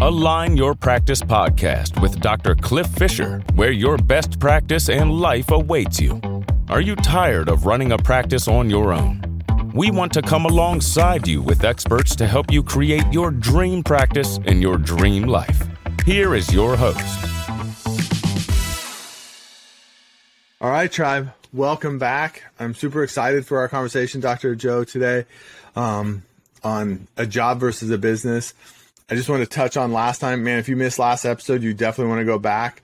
Align Your Practice Podcast with Dr. Cliff Fisher, where your best practice and life awaits you. Are you tired of running a practice on your own? We want to come alongside you with experts to help you create your dream practice and your dream life. Here is your host. All right, tribe. Welcome back. I'm super excited for our conversation, Dr. Joe, today on a job versus a business. I just want to touch on last time, man. If you missed last episode, you definitely want to go back.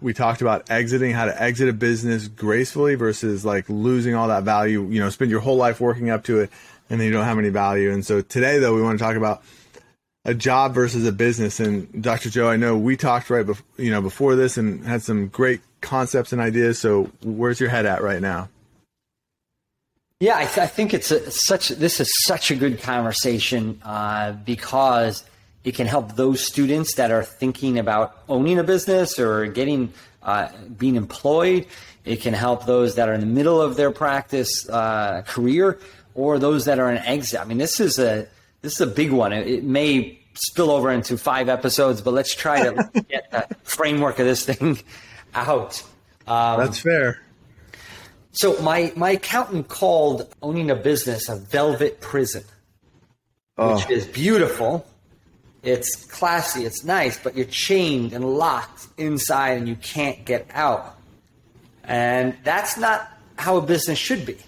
We talked about exiting, how to exit a business gracefully versus like losing all that value. You know, spend your whole life working up to it, and then you don't have any value. And so today, though, we want to talk about a job versus a business. And Dr. Joe, I know we talked before this and had some great concepts and ideas. So where's your head at right now? Yeah, I think this is such a good conversation because it can help those students that are thinking about owning a business or being employed. It can help those that are in the middle of their practice career, or those that are in exit. I mean, this is a big one. It may spill over into 5 episodes, but let's try to get the framework of this thing out. That's fair. So my accountant called owning a business a velvet prison, which is beautiful. It's classy. It's nice, but you're chained and locked inside and you can't get out. And that's not how a business should be.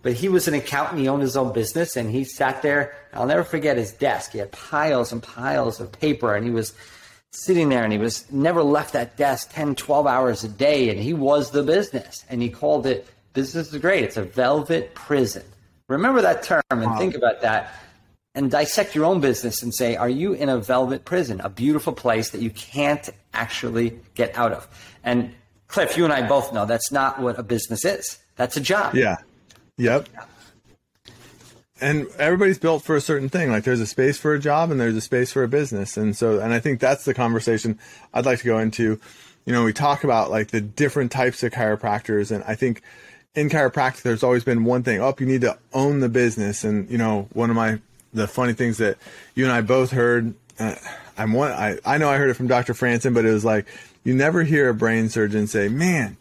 But he was an accountant. He owned his own business, and he sat there. I'll never forget his desk. He had piles and piles of paper, and he was sitting there, and he was never left that desk 10, 12 hours a day, and he was the business. And he called it, business is great. It's a velvet prison. Remember that term and think about that and dissect your own business and say, are you in a velvet prison, a beautiful place that you can't actually get out of? And Cliff, you and I both know that's not what a business is. That's a job. Yeah. Yep. And everybody's built for a certain thing. Like there's a space for a job and there's a space for a business. And I think that's the conversation I'd like to go into. You know, we talk about like the different types of chiropractors. And I think in chiropractic, there's always been one thing, you need to own the business. And, you know, one of the funny things that you and I both heard, I know I heard it from Dr. Franson, but it was like, you never hear a brain surgeon say, man,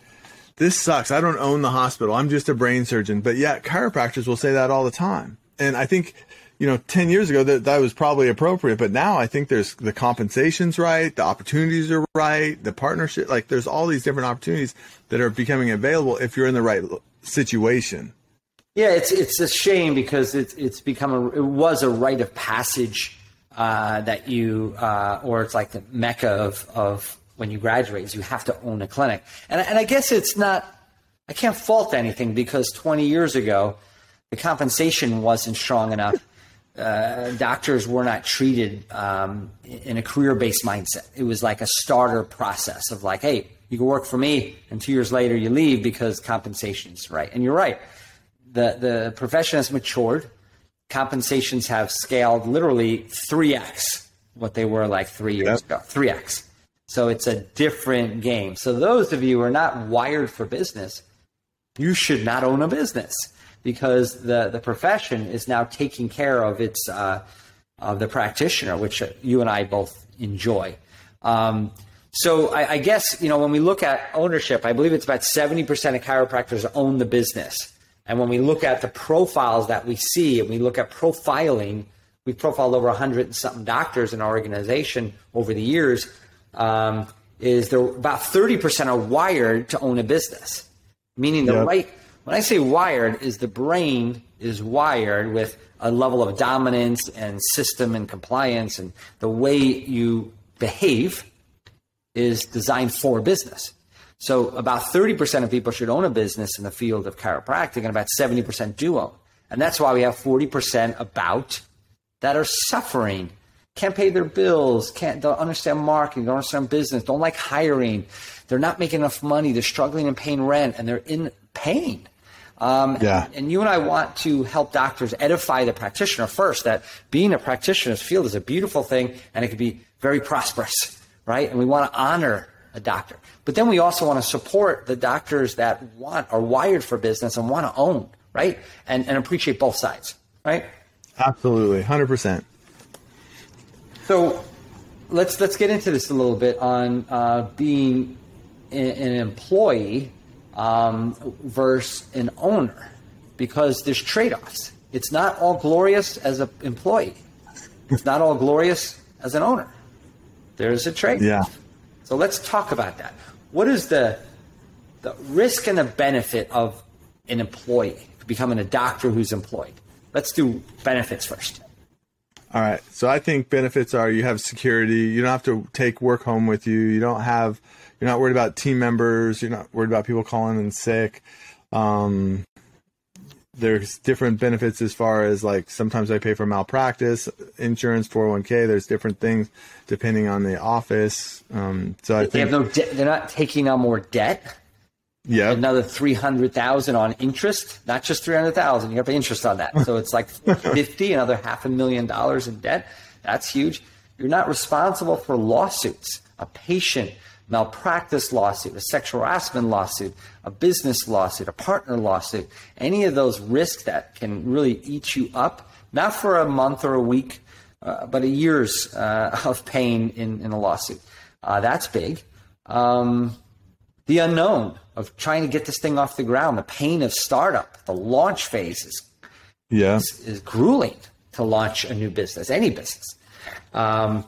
this sucks. I don't own the hospital. I'm just a brain surgeon. But yet chiropractors will say that all the time. And I think, 10 years ago that was probably appropriate, but now I think there's the compensation's right, the opportunities are right, the partnership, like there's all these different opportunities that are becoming available if you're in the right situation. Yeah, it's a shame because it was a rite of passage that you or it's like the mecca of when you graduate is you have to own a clinic. And I guess I can't fault anything because 20 years ago the compensation wasn't strong enough. Doctors were not treated in a career-based mindset. It was like a starter process of like, hey, you can work for me, and 2 years later you leave because compensation's right. And you're right. The profession has matured. Compensations have scaled literally 3x what they were like 3 years ago, 3x. So it's a different game. So those of you who are not wired for business, you should not own a business, because the profession is now taking care of its of the practitioner, which you and I both enjoy. So I guess, when we look at ownership, I believe it's about 70% of chiropractors own the business. And when we look at the profiles that we see and we look at profiling, we profiled over 100 and something doctors in our organization over the years, is there about 30% are wired to own a business, meaning the right... When I say wired, is the brain is wired with a level of dominance and system and compliance, and the way you behave is designed for business. So about 30% of people should own a business in the field of chiropractic, and about 70% do own. And that's why we have 40% about that are suffering, can't pay their bills, don't understand marketing, don't understand business, don't like hiring. They're not making enough money. They're struggling and paying rent, and they're in pain. And you and I want to help doctors edify the practitioner first, that being a practitioner's field is a beautiful thing and it can be very prosperous, right? And we want to honor a doctor. But then we also want to support the doctors that are wired for business and want to own, right? And appreciate both sides, right? Absolutely, 100%. So let's get into this a little bit on being an employee versus an owner, because there's trade-offs. It's not all glorious as an employee. It's not all glorious as an owner. There's a trade-off. Yeah. So let's talk about that. What is the risk and the benefit of an employee becoming a doctor who's employed? Let's do benefits first. All right. So I think benefits are you have security. You don't have to take work home with you. You're not worried about team members. You're not worried about people calling in sick. There's different benefits as far as like sometimes I pay for malpractice insurance, 401k. There's different things depending on the office. So I think they're not taking on more debt. Yeah, another $300,000 on interest. Not just $300,000. You have interest on that, so it's like $50,000. Another $500,000 in debt. That's huge. You're not responsible for lawsuits. A patient malpractice lawsuit, a sexual harassment lawsuit, a business lawsuit, a partner lawsuit, any of those risks that can really eat you up, not for a month or a week, but a year's of pain in a lawsuit. That's big. The unknown of trying to get this thing off the ground, the pain of startup, the launch phase is grueling to launch a new business, any business. A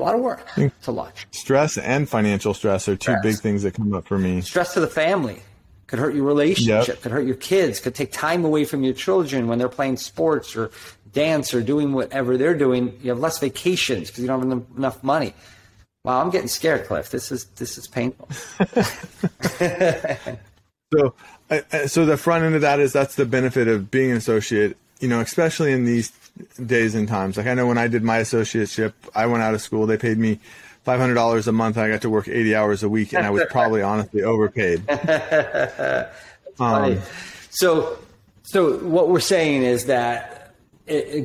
lot of work to launch. Stress and financial stress are two big things that come up for me. Stress to the family could hurt your relationship, could hurt your kids, could take time away from your children when they're playing sports or dance or doing whatever they're doing. You have less vacations because you don't have enough money. Wow, I'm getting scared, Cliff. This is painful. So the front end of that is that's the benefit of being an associate, especially in these days and times. Like I know when I did my associateship, I went out of school, they paid me $500 a month. And I got to work 80 hours a week and I was probably honestly overpaid. So what we're saying is that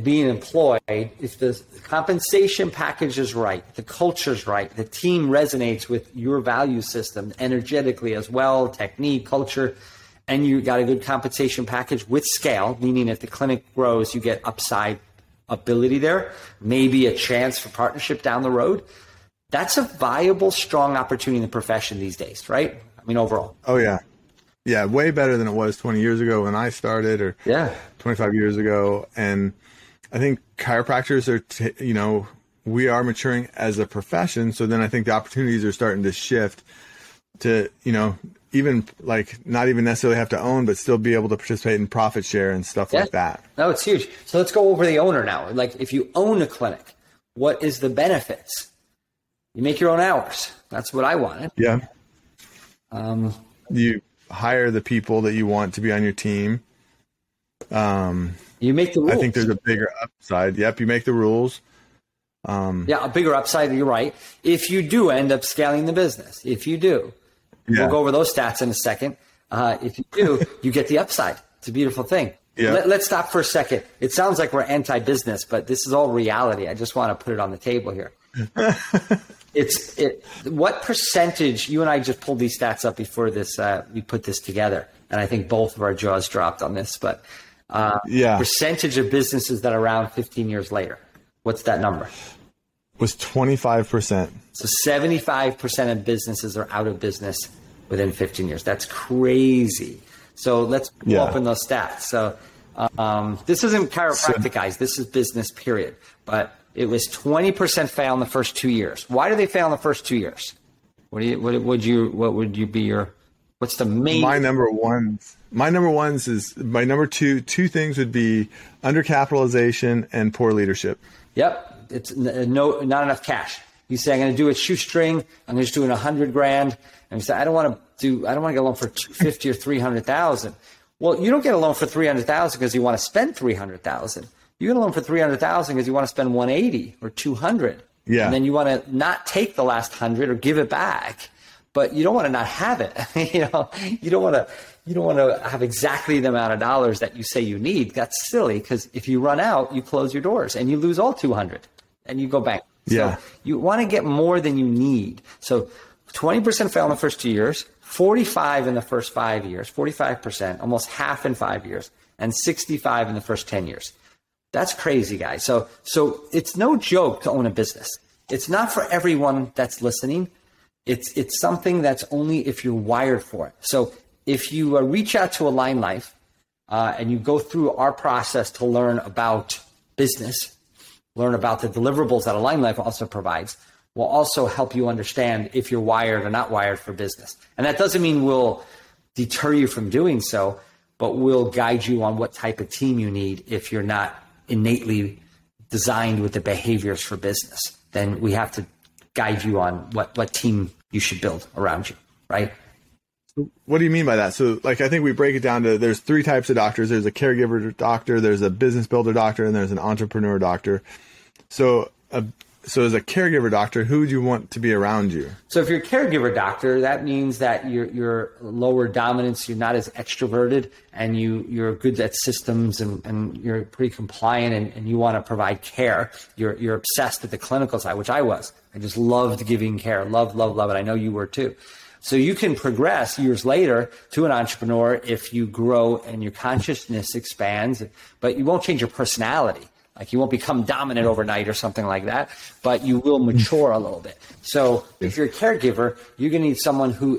being employed, if the compensation package is right, the culture's right, the team resonates with your value system energetically as well, technique, culture, and you got a good compensation package with scale, meaning if the clinic grows, you get upside ability there, maybe a chance for partnership down the road. That's a viable, strong opportunity in the profession these days, right? I mean, overall. Oh, yeah. Yeah, way better than it was 20 years ago when I started 25 years ago. And I think chiropractors are, we are maturing as a profession. So then I think the opportunities are starting to shift to, even like not even necessarily have to own, but still be able to participate in profit share and stuff like that. No, it's huge. So let's go over the owner now. Like if you own a clinic, what is the benefits? You make your own hours. That's what I wanted. Yeah. You hire the people that you want to be on your team. You make the rules. I think there's a bigger upside. Yep. You make the rules. A bigger upside. You're right. If you do end up scaling the business, We'll go over those stats in a second. If you do, you get the upside. It's a beautiful thing. Yeah. Let's stop for a second. It sounds like we're anti-business, but this is all reality. I just want to put it on the table here. What percentage, you and I just pulled these stats up before this, we put this together. And I think both of our jaws dropped on this, but percentage of businesses that are around 15 years later, what's that number? Was 25%. So 75% of businesses are out of business within 15 years. That's crazy. So let's open those stats. So this isn't chiropractic, guys. This is business, period. But it was 20% fail in the first 2 years. Why do they fail in the first 2 years? What's the main? My number two things would be undercapitalization and poor leadership. Yep. It's not enough cash. You say, I'm going to do a shoestring. I'm just doing $100,000. And you say, I don't want to get a loan for $250,000 or $300,000. Well, you don't get a loan for $300,000 because you want to spend $300,000. You get a loan for $300,000 because you want to spend $180,000 or $200,000. Yeah. And then you want to not take the last $100,000 or give it back, but you don't want to not have it. You don't want to have exactly the amount of dollars that you say you need. That's silly. Cause if you run out, you close your doors and you lose all $200,000 and you go bankrupt. Yeah. So you want to get more than you need. So 20% fail in the first 2 years, 45 in the first 5 years, 45%, almost half in 5 years, and 65 in the first 10 years. That's crazy, guys. So it's no joke to own a business. It's not for everyone that's listening. It's something that's only if you're wired for it. So if you reach out to Align Life and you go through our process to learn about business, learn about the deliverables that Align Life also provides, will also help you understand if you're wired or not wired for business. And that doesn't mean we'll deter you from doing so, but we'll guide you on what type of team you need. If you're not innately designed with the behaviors for business, then we have to guide you on what team you should build around you, right? What do you mean by that? So like, I think we break it down to, there's three types of doctors. There's a caregiver doctor, there's a business builder doctor, and there's an entrepreneur doctor. So as a caregiver doctor, who would you want to be around you? So if you're a caregiver doctor, that means that you're lower dominance, you're not as extroverted, and you're good at systems and you're pretty compliant and you want to provide care. You're obsessed with the clinical side, which I was. I just loved giving care, love, and I know you were too. So you can progress years later to an entrepreneur if you grow and your consciousness expands, but you won't change your personality. Like you won't become dominant overnight or something like that, but you will mature a little bit. So if you're a caregiver, you're going to need someone who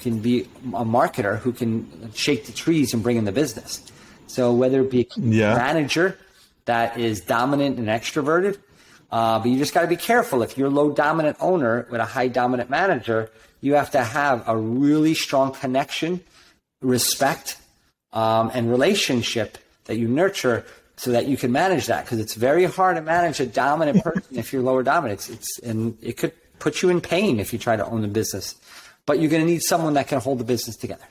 can be a marketer, who can shake the trees and bring in the business. So whether it be a manager that is dominant and extroverted, but you just got to be careful. If you're a low dominant owner with a high dominant manager, you have to have a really strong connection, respect, and relationship that you nurture, so that you can manage that, because it's very hard to manage a dominant person if you're lower dominant. And it could put you in pain if you try to own the business. But you're going to need someone that can hold the business together.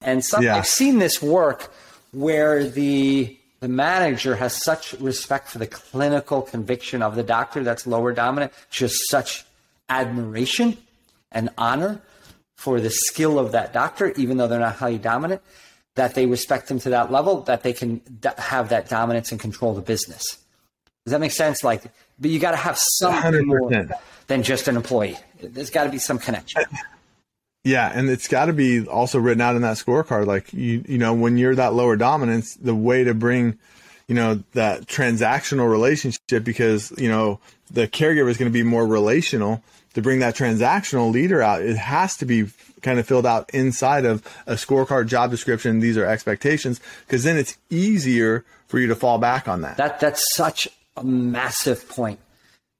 And I've seen this work where the manager has such respect for the clinical conviction of the doctor that's lower dominant, just such admiration and honor for the skill of that doctor, even though they're not highly dominant, that they respect them to that level, that they can have that dominance and control the business. Does that make sense? Like, but you got to have something 100%. More than just an employee. There's got to be some connection. Yeah. And it's got to be also written out in that scorecard. Like, you know, when you're that lower dominance, the way to bring, you know, that transactional relationship, because, you know, the caregiver is going to be more relational. To bring that transactional leader out, it has to be kind of filled out inside of a scorecard, job description. These are expectations, because then it's easier for you to fall back on that. That's such a massive point.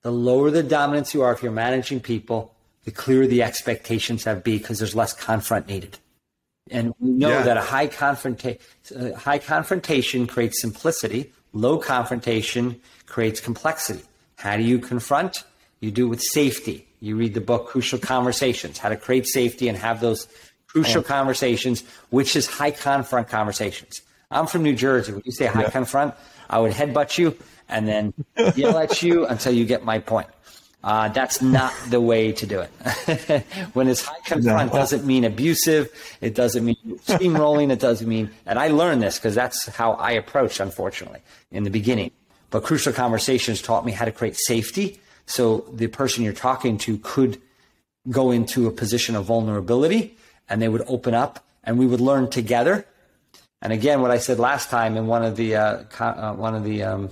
The lower the dominance you are, if you're managing people, the clearer the expectations have be, because there's less confront needed. And we know that a high confrontation creates simplicity. Low confrontation creates complexity. How do you confront? You do with safety. You read the book, Crucial Conversations, How to Create Safety and Have Those Crucial Conversations, which is high confront conversations. I'm from New Jersey. When you say high confront, I would headbutt you and then yell at you until you get my point. That's not the way to do it. When it's high confront, it doesn't mean abusive. It doesn't mean steamrolling. It doesn't mean, and I learned this because that's how I approached, unfortunately, in the beginning. But Crucial Conversations taught me how to create safety, so the person you're talking to could go into a position of vulnerability and they would open up and we would learn together. And again, what I said last time in one of the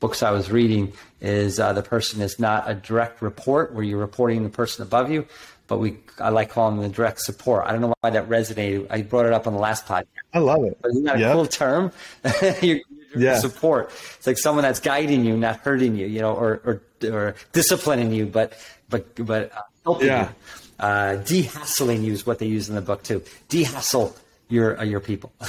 books I was reading is the person is not a direct report where you're reporting the person above you, but I like calling them the direct support. I don't know why that resonated. I brought it up on the last podcast. I love it. But isn't that a cool term? Support. It's like someone that's guiding you, not hurting you, you know, or disciplining you, but helping you. De-hassling you is what they use in the book too. De-hassle your people. I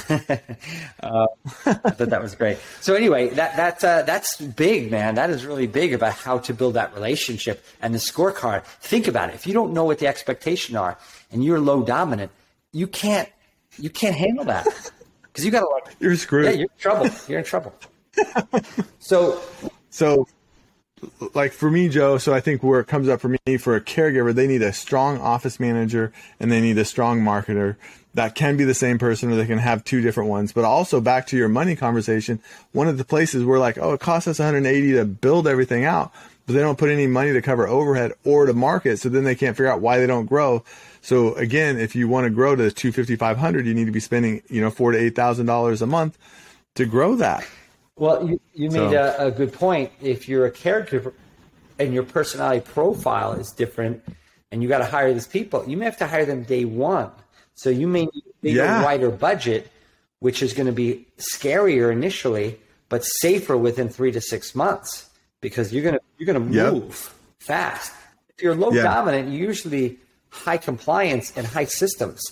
thought that was great. So anyway, that's big, man. That is really big about how to build that relationship and the scorecard. Think about it. If you don't know what the expectations are and you're low dominant, you can't handle that. Because you're screwed. Yeah, you're in trouble. So like for me, Joe, so I think where it comes up for me, for a caregiver, they need a strong office manager and they need a strong marketer. That can be the same person, or they can have two different ones. But also back to your money conversation, one of the places we're like, oh, it costs us $180 to build everything out, but they don't put any money to cover overhead or to market. So then they can't figure out why they don't grow. So again, if you want to grow to $250, $500, you need to be spending, $4,000 to $8,000 a month to grow that. Well, you made a good point. If you're a caregiver and your personality profile is different and you got to hire these people, you may have to hire them day one. So you may need a bigger, wider budget, which is going to be scarier initially, but safer within 3 to 6 months because you're going to move fast. If you're low dominant, you're usually high compliance and high systems.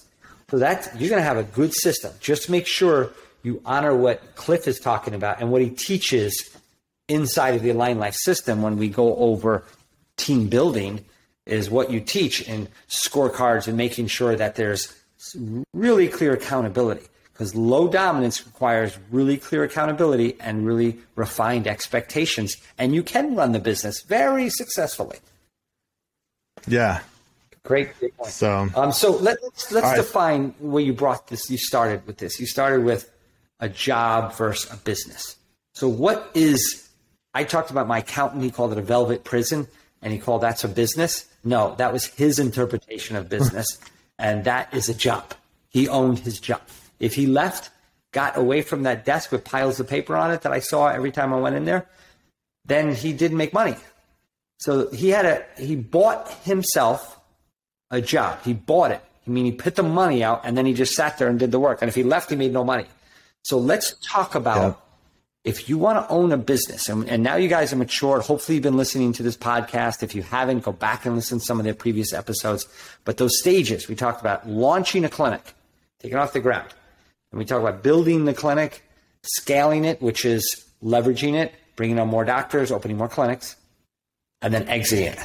So you're going to have a good system. Just make sure you honor what Cliff is talking about and what he teaches inside of the Align Life system when we go over team building is what you teach in scorecards and making sure that there's really clear accountability, because low dominance requires really clear accountability and really refined expectations, and you can run the business very successfully. Yeah. Great point. So let's define where you brought this. You started with this. You started with a job versus a business. So what is? I talked about my accountant. He called it a velvet prison, and he called that's a business. No, that was his interpretation of business, and that is a job. He owned his job. If he left, got away from that desk with piles of paper on it that I saw every time I went in there, then he didn't make money. So he bought himself a job. He bought it. I mean, he put the money out and then he just sat there and did the work. And if he left, he made no money. So let's talk about if you want to own a business, and now you guys are matured. Hopefully you've been listening to this podcast. If you haven't, go back and listen to some of their previous episodes. But those stages, we talked about launching a clinic, taking it off the ground. And we talked about building the clinic, scaling it, which is leveraging it, bringing on more doctors, opening more clinics, and then exiting it.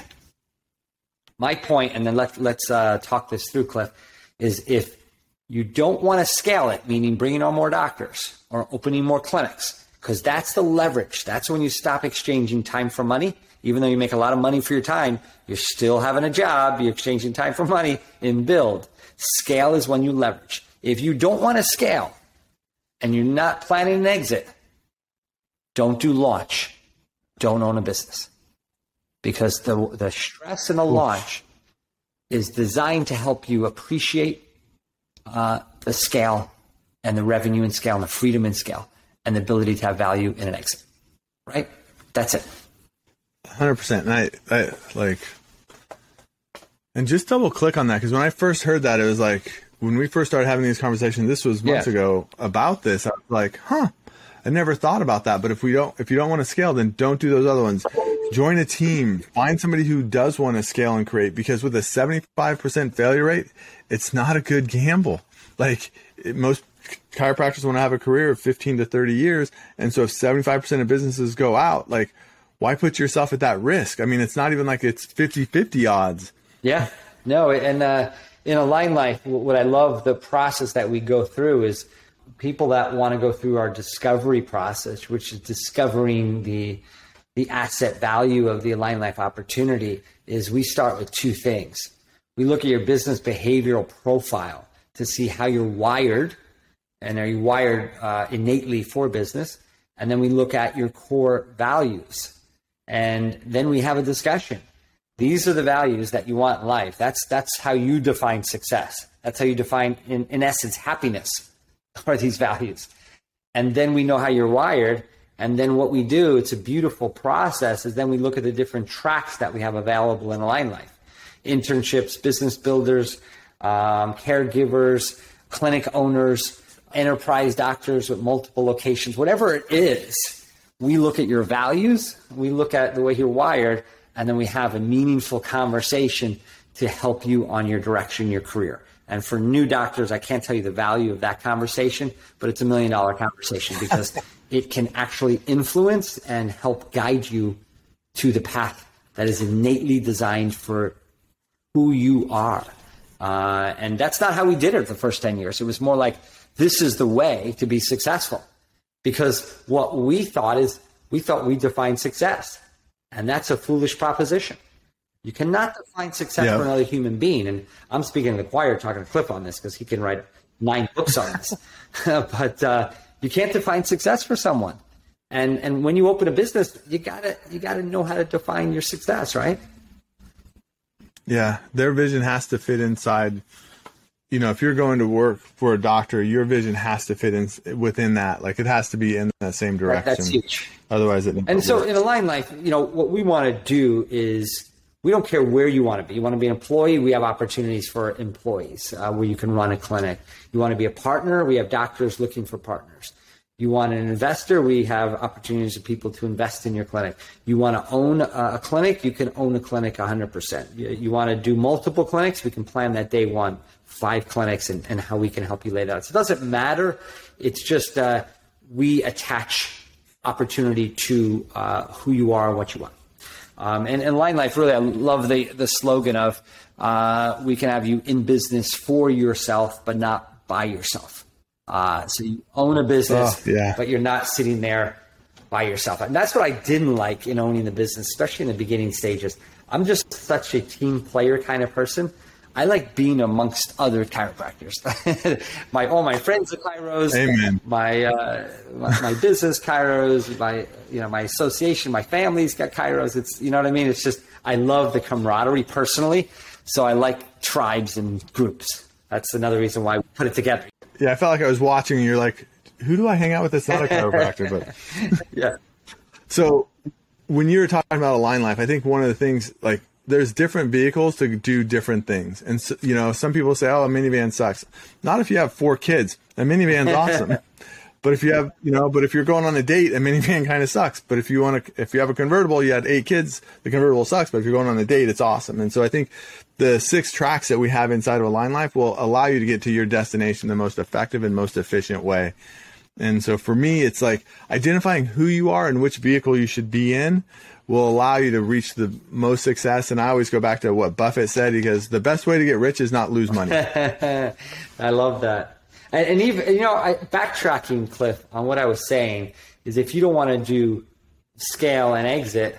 My point, and then let's talk this through, Cliff, is if you don't want to scale it, meaning bringing on more doctors or opening more clinics, because that's the leverage. That's when you stop exchanging time for money. Even though you make a lot of money for your time, you're still having a job. You're exchanging time for money in build. Scale is when you leverage. If you don't want to scale and you're not planning an exit, don't do launch. Don't own a business. Because the stress in the launch is designed to help you appreciate the scale and the revenue and scale and the freedom and scale and the ability to have value in an exit, right? That's it. 100%. And I and just double click on that, because when I first heard that, it was like when we first started having these conversations, this was months ago about this. I was like, I never thought about that. But if you don't want to scale, then don't do those other ones. Join a team, find somebody who does want to scale and create, because with a 75% failure rate, it's not a good gamble. Most chiropractors want to have a career of 15 to 30 years. And so if 75% of businesses go out, why put yourself at that risk? I mean, it's not even like it's 50-50 odds. Yeah, no. And in Align Life, what I love the process that we go through is people that want to go through our discovery process, which is discovering the asset value of the Align Life opportunity, is we start with two things. We look at your business behavioral profile to see how you're wired, and are you wired innately for business? And then we look at your core values. And then we have a discussion. These are the values that you want in life. That's how you define success. That's how you define, in essence, happiness, are these values. And then we know how you're wired. And then what we do, it's a beautiful process, is then we look at the different tracks that we have available in Align Life. Internships, business builders, caregivers, clinic owners, enterprise doctors with multiple locations, whatever it is. We look at your values, we look at the way you're wired, and then we have a meaningful conversation to help you on your direction, your career. And for new doctors, I can't tell you the value of that conversation, but it's $1 million conversation, because it can actually influence and help guide you to the path that is innately designed for who you are. And that's not how we did it the first 10 years. It was more like, this is the way to be successful, because what we thought is we thought we defined success, and that's a foolish proposition. You cannot define success for another human being. And I'm speaking to the choir, talking to Cliff on this, because he can write 9 books on this, but, you can't define success for someone. And when you open a business, you gotta know how to define your success, right? Yeah. Their vision has to fit inside you know, if you're going to work for a doctor, your vision has to fit in within that. Like it has to be in that same direction. Right, that's huge. Otherwise, it and so work. In Align Life, you know, what we want to do is we don't care where you want to be. You want to be an employee? We have opportunities for employees where you can run a clinic. You want to be a partner? We have doctors looking for partners. You want an investor? We have opportunities for people to invest in your clinic. You want to own a clinic? You can own a clinic 100%. You want to do multiple clinics? We can plan that day one, 5 clinics and how we can help you lay that out. So it doesn't matter. It's just we attach opportunity to who you are and what you want. And Align Life, really, I love the slogan of we can have you in business for yourself, but not by yourself. So you own a business, but you're not sitting there by yourself. And that's what I didn't like in owning the business, especially in the beginning stages. I'm just such a team player kind of person. I like being amongst other chiropractors. All my friends are chiros. Amen. My business chiros. My association. My family's got chiros. It's you know what I mean. It's just I love the camaraderie personally. So I like tribes and groups. That's another reason why we put it together. Yeah, I felt like I was watching. And you're like, who do I hang out with? That's not a chiropractor, but yeah. So when you were talking about Align Life, I think one of the things like. There's different vehicles to do different things. And, so, you know, some people say, a minivan sucks. Not if you have 4 kids. A minivan's awesome. But if you have, you know, but if you're going on a date, a minivan kind of sucks. But if you want to, if you have a convertible, you had 8 kids, the convertible sucks. But if you're going on a date, it's awesome. And so I think the 6 tracks that we have inside of Align Life will allow you to get to your destination the most effective and most efficient way. And so for me, it's like identifying who you are and which vehicle you should be in will allow you to reach the most success. And I always go back to what Buffett said, because the best way to get rich is not lose money. I love that. And even, you know, backtracking, Cliff, on what I was saying is if you don't want to do scale and exit,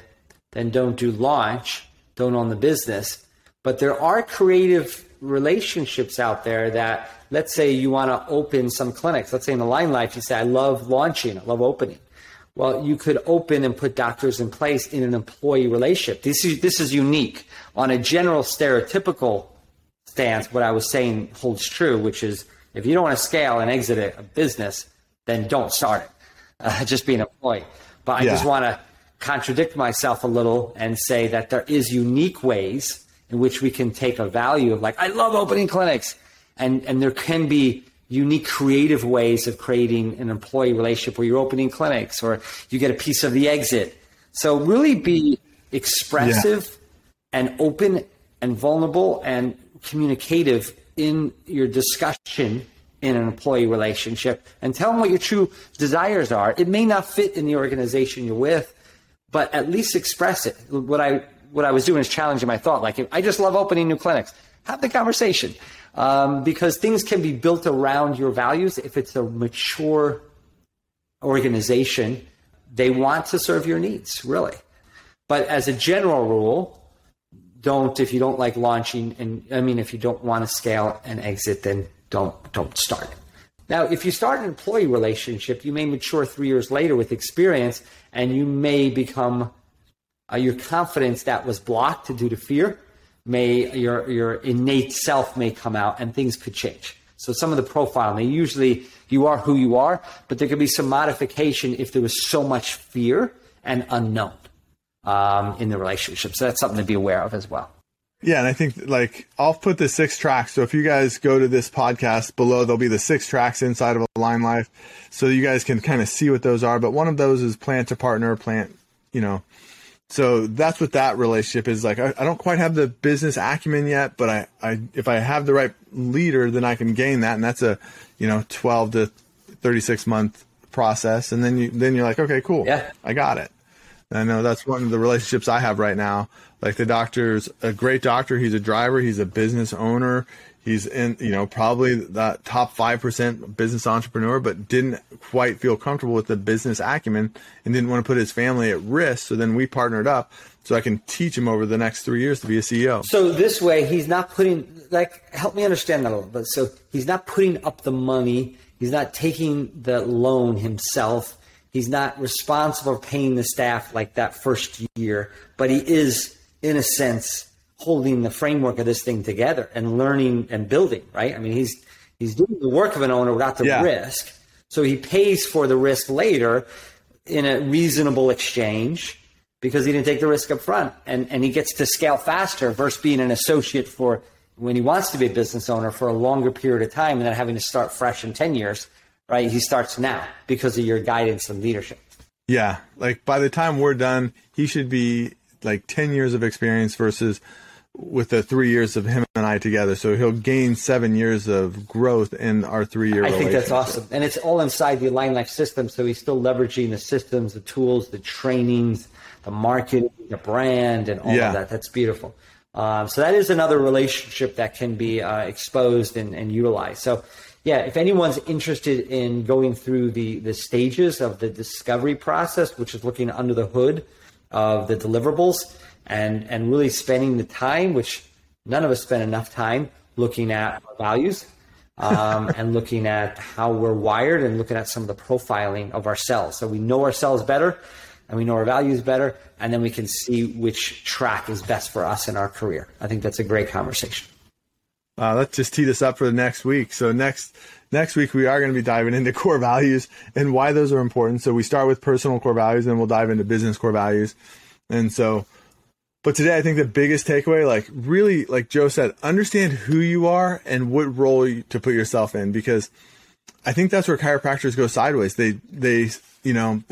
then don't do launch, don't own the business. But there are creative relationships out there that, let's say you want to open some clinics. Let's say in Align Life, you say, I love launching, I love opening. Well, you could open and put doctors in place in an employee relationship. This is unique. On a general stereotypical stance, what I was saying holds true, which is if you don't want to scale and exit a business, then don't start it. Just be an employee. But I just want to contradict myself a little and say that there is unique ways in which we can take a value of like, I love opening clinics. And there can be unique creative ways of creating an employee relationship where you're opening clinics or you get a piece of the exit. So really be expressive and open and vulnerable and communicative in your discussion in an employee relationship and tell them what your true desires are. It may not fit in the organization you're with, but at least express it. What I was doing is challenging my thought. Like, if I just love opening new clinics. Have the conversation. Because things can be built around your values. If it's a mature organization, they want to serve your needs, really. But as a general rule, if you don't like launching, if you don't want to scale and exit, then don't start. Now, if you start an employee relationship, you may mature 3 years later with experience, and you may become your confidence that was blocked due to fear. May your innate self may come out and things could change. So some of the profiling, usually you are who you are, but there could be some modification if there was so much fear and unknown in the relationship. So that's something to be aware of as well. Yeah, and I think like I'll put the 6 tracks. So if you guys go to this podcast below, there'll be the 6 tracks inside of Align Life, so you guys can kind of see what those are. But one of those is plan to partner, So that's what that relationship is like. I don't quite have the business acumen yet, but if I have the right leader, then I can gain that. And that's a, 12 to 36 month process. And then you're like, okay, cool. Yeah. I got it. And I know that's one of the relationships I have right now. Like the doctor's a great doctor. He's a driver. He's a business owner. He's in, probably that top 5% business entrepreneur, but didn't quite feel comfortable with the business acumen and didn't want to put his family at risk. So then we partnered up so I can teach him over the next 3 years to be a CEO. So this way, he's not putting, help me understand that a little bit. So he's not putting up the money. He's not taking the loan himself. He's not responsible for paying the staff like that first year, but he is, in a sense, holding the framework of this thing together and learning and building, right? I mean, he's doing the work of an owner without the risk. So he pays for the risk later in a reasonable exchange because he didn't take the risk up front. And he gets to scale faster versus being an associate for when he wants to be a business owner for a longer period of time and then having to start fresh in 10 years, right? He starts now because of your guidance and leadership. Yeah. Like by the time we're done, he should be like 10 years of experience versus with the 3 years of him and I together. So he'll gain 7 years of growth in our 3 year relationship. I think that's awesome. And it's all inside the AlignLife system. So he's still leveraging the systems, the tools, the trainings, the marketing, the brand, and all of that. That's beautiful. So that is another relationship that can be exposed and utilized. So yeah, if anyone's interested in going through the stages of the discovery process, which is looking under the hood of the deliverables and really spending the time, which none of us spend enough time looking at our values and looking at how we're wired and looking at some of the profiling of ourselves. So we know ourselves better and we know our values better, and then we can see which track is best for us in our career. I think that's a great conversation. Let's just tee this up for the next week. So next week, we are going to be diving into core values and why those are important. So we start with personal core values, and we'll dive into business core values. And so, but today, I think the biggest takeaway, like really, like Joe said, understand who you are and what role to put yourself in, because I think that's where chiropractors go sideways. They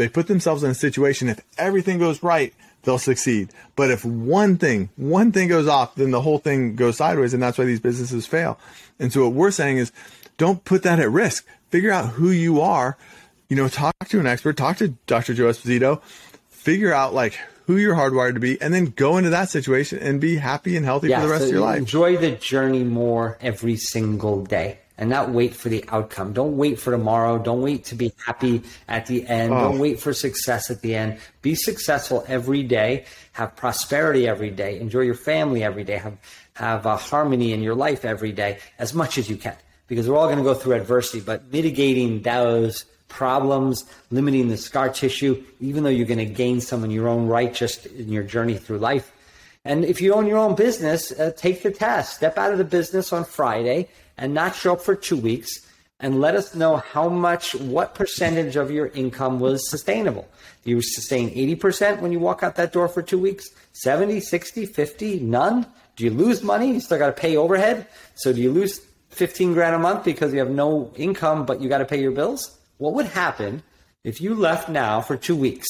put themselves in a situation, if everything goes right, they'll succeed. But if one thing goes off, then the whole thing goes sideways. And that's why these businesses fail. And so what we're saying is, don't put that at risk. Figure out who you are, talk to an expert, talk to Dr. Joe Esposito, figure out like who you're hardwired to be, and then go into that situation and be happy and healthy for the rest of your life. Enjoy the journey more every single day and not wait for the outcome. Don't wait for tomorrow. Don't wait to be happy at the end. Oh. Don't wait for success at the end. Be successful every day. Have prosperity every day. Enjoy your family every day. Have harmony in your life every day as much as you can, because we're all going to go through adversity, but mitigating those problems, limiting the scar tissue, even though you're going to gain some in your own right just in your journey through life. And if you own your own business, take the test. Step out of the business on Friday and not show up for 2 weeks, and let us know what percentage of your income was sustainable. Do you sustain 80% when you walk out that door for 2 weeks? 70, 60, 50, none? Do you lose money? You still got to pay overhead. So do you lose $15,000 a month because you have no income, but you got to pay your bills? What would happen if you left now for 2 weeks?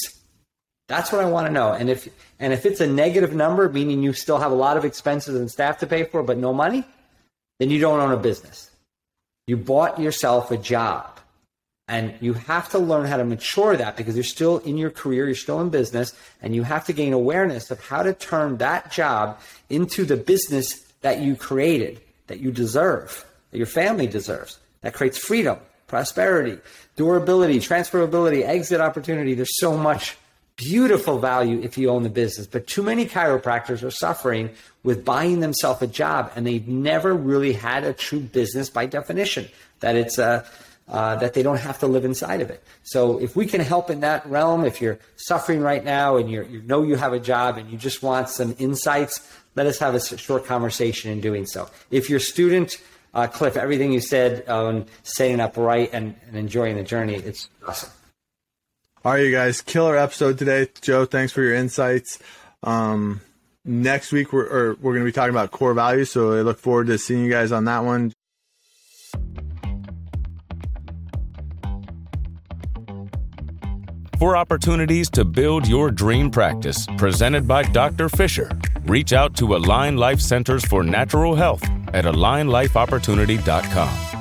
That's what I want to know. And if it's a negative number, meaning you still have a lot of expenses and staff to pay for, but no money, then you don't own a business. You bought yourself a job, and you have to learn how to mature that, because you're still in your career, you're still in business, and you have to gain awareness of how to turn that job into the business that you created, that you deserve, that your family deserves, that creates freedom, prosperity, durability, transferability, exit opportunity. There's so much beautiful value if you own the business, but too many chiropractors are suffering with buying themselves a job, and they've never really had a true business by definition, that it's that they don't have to live inside of it. So if we can help in that realm, if you're suffering right now and you have a job and you just want some insights, let us have a short conversation in doing so. If you're a student, Cliff, everything you said on setting up right and enjoying the journey, it's awesome. All right, you guys, killer episode today. Joe, thanks for your insights. Next week, we're going to be talking about core values, so I look forward to seeing you guys on that one. For opportunities to build your dream practice, presented by Dr. Fisher, reach out to Align Life Centers for Natural Health at AlignLifeOpportunity.com.